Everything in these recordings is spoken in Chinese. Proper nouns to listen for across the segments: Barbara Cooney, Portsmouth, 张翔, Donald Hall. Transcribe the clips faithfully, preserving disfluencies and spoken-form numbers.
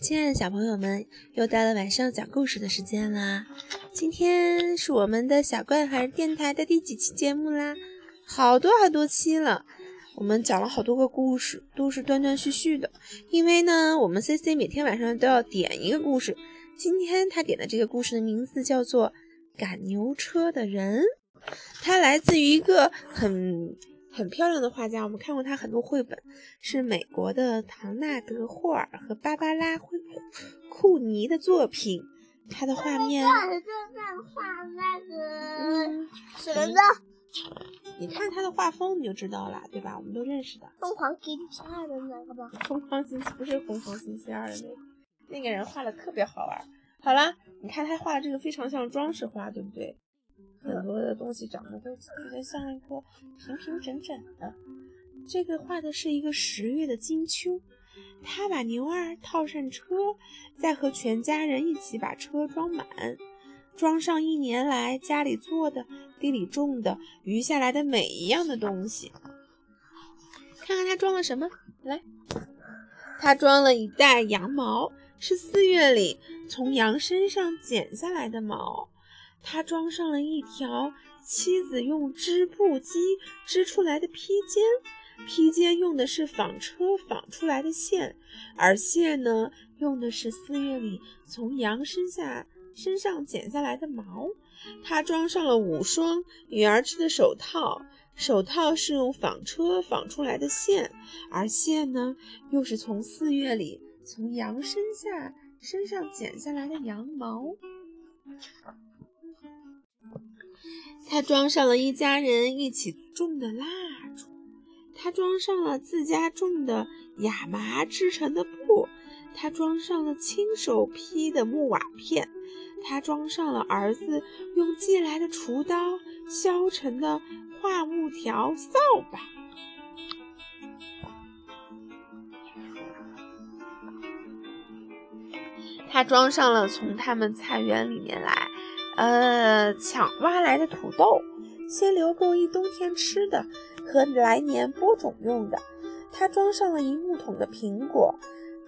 亲爱的小朋友们，又到了晚上讲故事的时间啦！今天是我们的小怪孩电台的第几期节目啦？好多好多期了，我们讲了好多个故事，都是断断续续的。因为呢，我们 C C 每天晚上都要点一个故事，今天他点的这个故事的名字叫做《赶牛车的人》，它来自于一个很很漂亮的画家，我们看过他很多绘本，是美国的唐纳德·霍尔和芭芭拉·库尼的作品。他的画面，画的就是画那个什么的。你看他的画风你就知道了，对吧？我们都认识的。疯狂星期二的那个吧？疯狂星期不是疯狂星期二的那个，那个人画的特别好玩。好了，你看他画的这个非常像装饰画，对不对？很多的东西长得都特别像一个平平整整的。这个画的是一个十月的金秋，他把牛二套上车，再和全家人一起把车装满，装上一年来家里做的、地里种的、余下来的每一样的东西。看看他装了什么，来，他装了一袋羊毛，是四月里从羊身上剪下来的毛。他装上了一条妻子用织布机织出来的披肩，披肩用的是纺车纺出来的线，而线呢，用的是四月里从羊身下身上剪下来的毛。他装上了五双女儿织的手套，手套是用纺车纺出来的线，而线呢，又是从四月里从羊身下身上剪下来的羊毛。他装上了一家人一起种的蜡烛，他装上了自家种的亚麻织成的布，他装上了亲手劈的木瓦片，他装上了儿子用借来的厨刀削成的桦木条扫把。他装上了从他们菜园里面来呃，抢挖来的土豆，先留够一冬天吃的和来年播种用的。他装上了一木桶的苹果、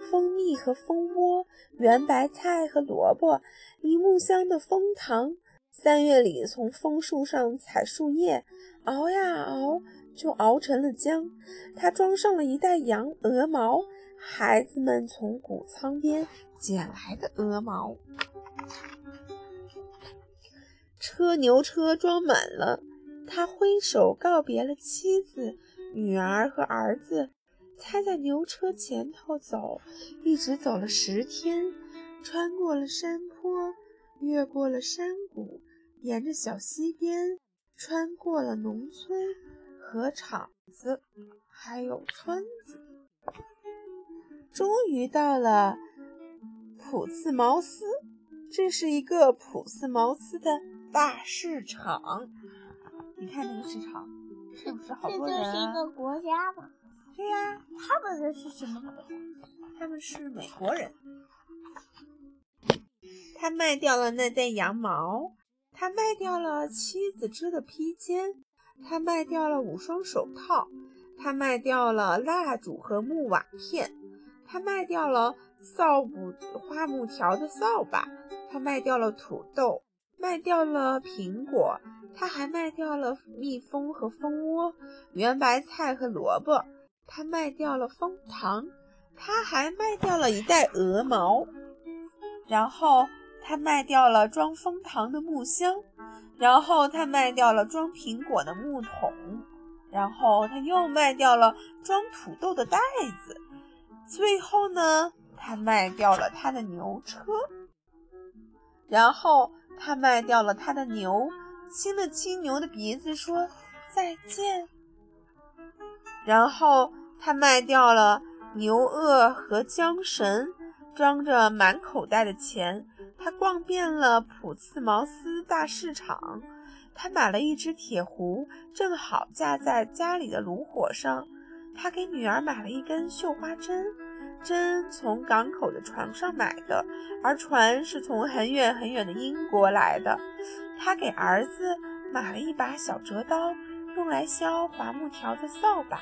蜂蜜和蜂窝、圆白菜和萝卜，一木箱的蜂糖。三月里从枫树上采树叶，熬呀熬，就熬成了浆。他装上了一袋羊鹅毛，孩子们从谷仓边捡来的鹅毛。车牛车装满了，他挥手告别了妻子、女儿和儿子，他在牛车前头走，一直走了十天，穿过了山坡，越过了山谷，沿着小溪边，穿过了农村和厂子，还有村子，终于到了普茨茅斯。这是一个普茨茅斯的大市场，你看这个市场是不是好多人啊？这就是一个国家吧？对呀、啊，他们人是什么国家？他们是美国人。他卖掉了那袋羊毛，他卖掉了妻子织的披肩，他卖掉了五双手套，他卖掉了蜡烛和木瓦片，他卖掉了扫把、花木条的扫把，他卖掉了土豆。卖掉了苹果，他还卖掉了蜜蜂和蜂窝、圆白菜和萝卜，他卖掉了蜂糖，他还卖掉了一袋鹅毛，然后他卖掉了装蜂糖的木箱，然后他卖掉了装苹果的木桶，然后他又卖掉了装土豆的袋子，最后呢，他卖掉了他的牛车，然后他卖掉了他的牛，亲了亲牛的鼻子说再见。然后他卖掉了牛轭和缰绳，装着满口袋的钱。他逛遍了普茨茅斯大市场，他买了一只铁壶，正好架在家里的炉火上。他给女儿买了一根绣花针，针从港口的船上买的，而船是从很远很远的英国来的。他给儿子买了一把小折刀，用来削桦木条的扫把。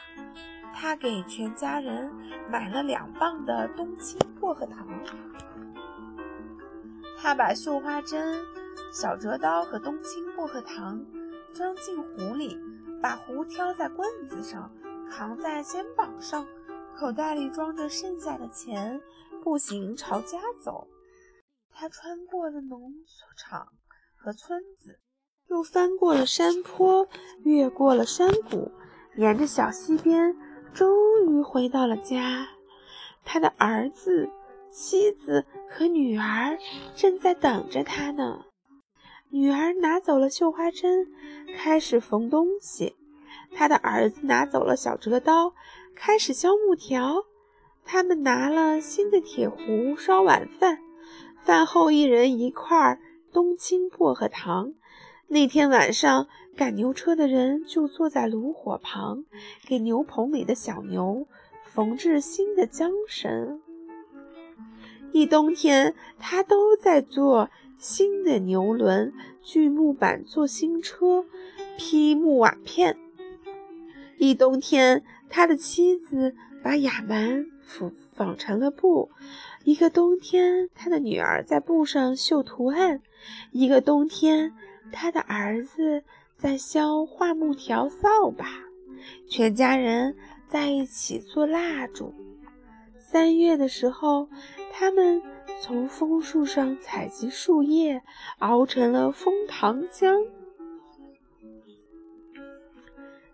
他给全家人买了两磅的冬青薄荷糖。他把绣花针、小折刀和冬青薄荷糖装进壶里，把壶挑在棍子上，扛在肩膀上，口袋里装着剩下的钱，步行朝家走。他穿过了农场和村子，又翻过了山坡，越过了山谷，沿着小溪边，终于回到了家。他的儿子、妻子和女儿正在等着他呢。女儿拿走了绣花针，开始缝东西。他的儿子拿走了小折刀，开始削木条。他们拿了新的铁壶烧晚饭，饭后一人一块冬青薄荷糖。那天晚上，赶牛车的人就坐在炉火旁，给牛棚里的小牛缝制新的缰绳。一冬天，他都在做新的牛轮，锯木板做新车，劈木瓦片。一冬天，他的妻子把亚麻纺成了布。一个冬天，他的女儿在布上绣图案。一个冬天，他的儿子在削桦木条扫把。全家人在一起做蜡烛。三月的时候，他们从枫树上采集树叶，熬成了枫糖浆。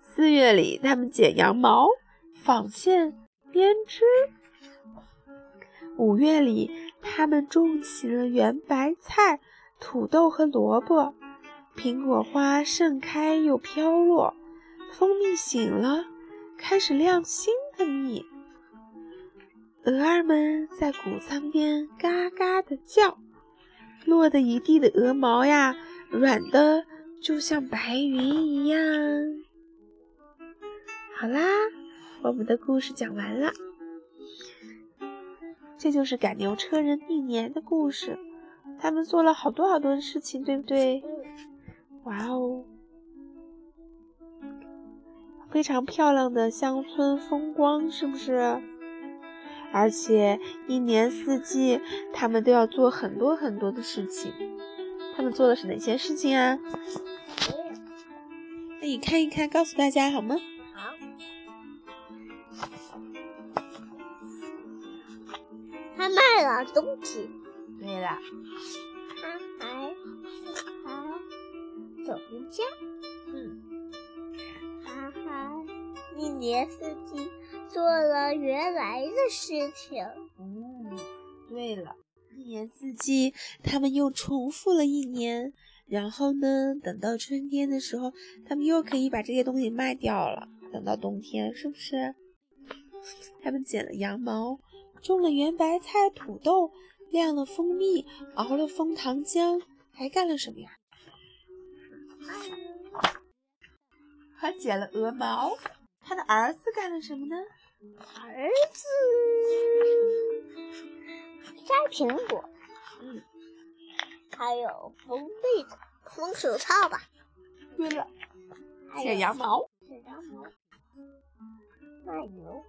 四月里，他们剪羊毛、纺线、编织。五月里，他们种起了圆白菜、土豆和萝卜。苹果花盛开又飘落，蜂蜜醒了，开始酿新的蜜。鹅儿们在谷仓边嘎嘎地叫，落得一地的鹅毛呀，软的就像白云一样。好啦，我们的故事讲完了。这就是赶牛车人一年的故事，他们做了好多好多事情，对不对？哇哦，非常漂亮的乡村风光，是不是？而且一年四季，他们都要做很多很多的事情。他们做的是哪些事情啊？那你看一看，告诉大家好吗？好。他卖了东西。对了。他还还走回家。嗯。他还一年四季。做了原来的事情。嗯，对了，一年四季，他们又重复了一年，然后呢，等到春天的时候，他们又可以把这些东西卖掉了。等到冬天，是不是？他们剪了羊毛，种了圆白菜、土豆，晾了蜂蜜，熬了枫糖浆，还干了什么呀？还剪了鹅毛。他的儿子干了什么呢？儿子摘苹果，嗯，还有缝被子、缝手套吧。对了，剪羊毛，剪羊毛，卖牛，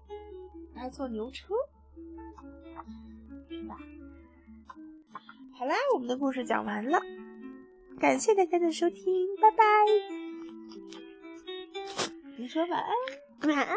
还坐牛车，是吧？好啦，我们的故事讲完了，感谢大家的收听，拜拜。你说晚安。晚安。